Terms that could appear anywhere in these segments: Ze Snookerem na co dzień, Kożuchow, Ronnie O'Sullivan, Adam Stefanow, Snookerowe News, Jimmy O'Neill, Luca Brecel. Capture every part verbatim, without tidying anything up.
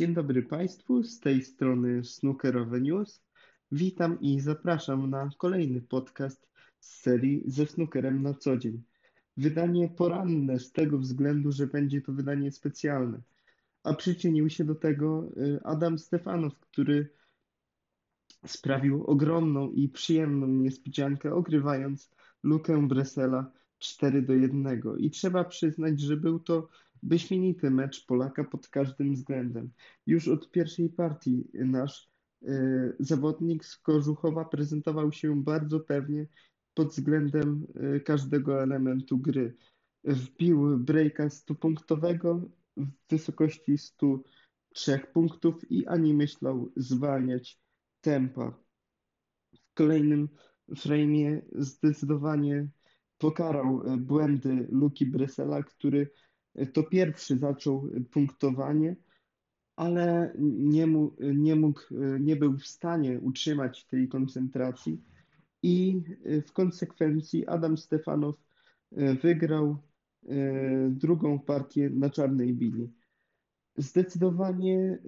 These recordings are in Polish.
Dzień dobry Państwu, z tej strony Snookerowe News. Witam i zapraszam na kolejny podcast z serii Ze Snookerem na co dzień. Wydanie poranne z tego względu, że będzie to wydanie specjalne. A przyczynił się do tego Adam Stefanow, który sprawił ogromną i przyjemną niespodziankę, ogrywając Lukę Brecela cztery do jednego. I trzeba przyznać, że był to wyśmienity mecz Polaka pod każdym względem. Już od pierwszej partii nasz y, zawodnik z Kożuchowa prezentował się bardzo pewnie pod względem y, każdego elementu gry. Wbił breaka stupunktowego w wysokości stu trzech punktów i ani myślał zwalniać tempa. W kolejnym frame'ie zdecydowanie pokarał błędy Luki Brecela, który to pierwszy zaczął punktowanie, ale nie mógł, nie mógł, nie był w stanie utrzymać tej koncentracji i w konsekwencji Adam Stefanow wygrał drugą partię na czarnej bili. Zdecydowanie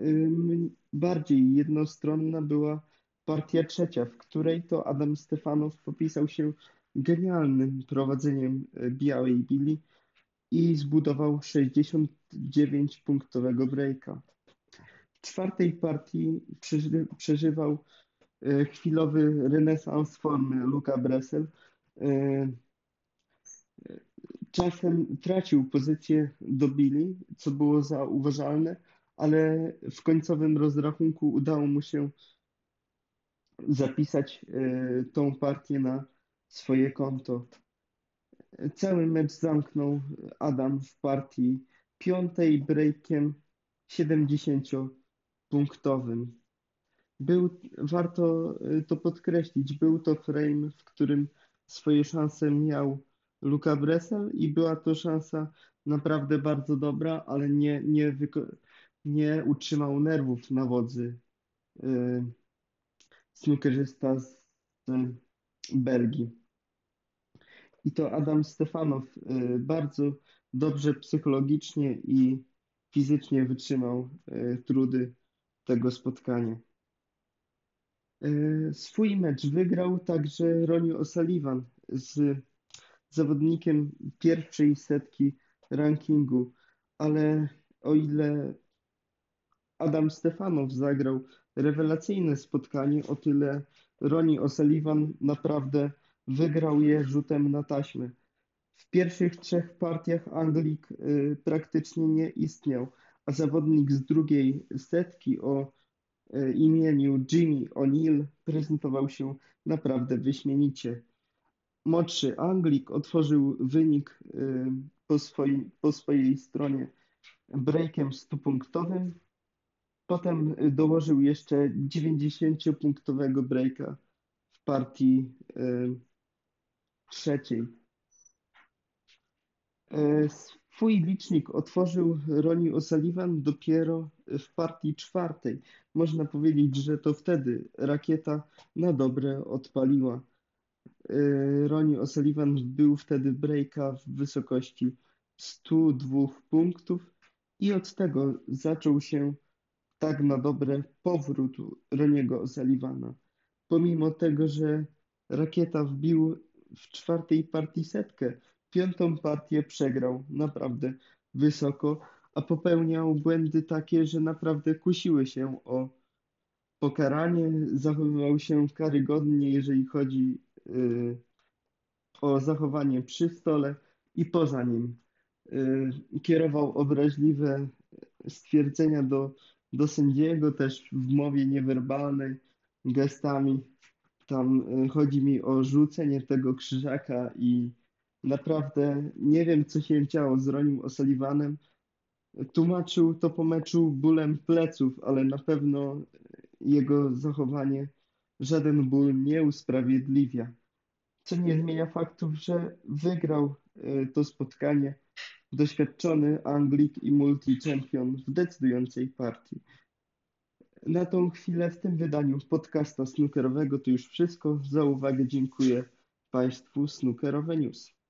bardziej jednostronna była partia trzecia, w której to Adam Stefanow popisał się genialnym prowadzeniem białej bili i zbudował sześćdziesiąt dziewięć punktowego breaka. W czwartej partii przeży, przeżywał e, chwilowy renesans formy Luca Brecel. E, e, czasem tracił pozycję do bili, co było zauważalne, ale w końcowym rozrachunku udało mu się zapisać e, tą partię na swoje konto. Cały mecz zamknął Adam w partii piątej breakiem siedemdziesięciopunktowym. Był, warto to podkreślić, był to frame, w którym swoje szanse miał Luca Brecel i była to szansa naprawdę bardzo dobra, ale nie, nie, wyko- nie utrzymał nerwów na wodzy yy, snookerzysta z, z Belgii. I to Adam Stefanow bardzo dobrze psychologicznie i fizycznie wytrzymał trudy tego spotkania. Swój mecz wygrał także Ronnie O'Sullivan z zawodnikiem pierwszej setki rankingu, ale o ile Adam Stefanow zagrał rewelacyjne spotkanie, o tyle Ronnie O'Sullivan naprawdę wygrał je rzutem na taśmę. W pierwszych trzech partiach Anglik y, praktycznie nie istniał, a zawodnik z drugiej setki o y, imieniu Jimmy O'Neill prezentował się naprawdę wyśmienicie. Młodszy Anglik otworzył wynik y, po, swoi, po swojej stronie breakiem stupunktowym, potem dołożył jeszcze dziewięćdziesięciopunktowego breaka w partii y, trzeciej. Swój licznik otworzył Ronnie O'Sullivan dopiero w partii czwartej. Można powiedzieć, że to wtedy rakieta na dobre odpaliła. Ronnie O'Sullivan był wtedy breaka w wysokości stu dwóch punktów i od tego zaczął się tak na dobre powrót Ronniego O'Sullivana. Pomimo tego, że rakieta wbił w czwartej partii setkę, piątą partię przegrał naprawdę wysoko, a popełniał błędy takie, że naprawdę kusiły się o pokaranie, zachowywał się karygodnie, jeżeli chodzi y, o zachowanie przy stole i poza nim. Y, kierował obraźliwe stwierdzenia do, do sędziego, też w mowie niewerbalnej, gestami. Tam chodzi mi o rzucenie tego krzyżaka i naprawdę nie wiem, co się działo z Ronnim O'Sullivanem. Tłumaczył to po meczu bólem pleców, ale na pewno jego zachowanie żaden ból nie usprawiedliwia. Co nie zmienia faktów, że wygrał to spotkanie doświadczony Anglik i multi-champion w decydującej partii. Na tą chwilę w tym wydaniu podcasta snookerowego to już wszystko. Za uwagę dziękuję Państwu. Snookerowe News.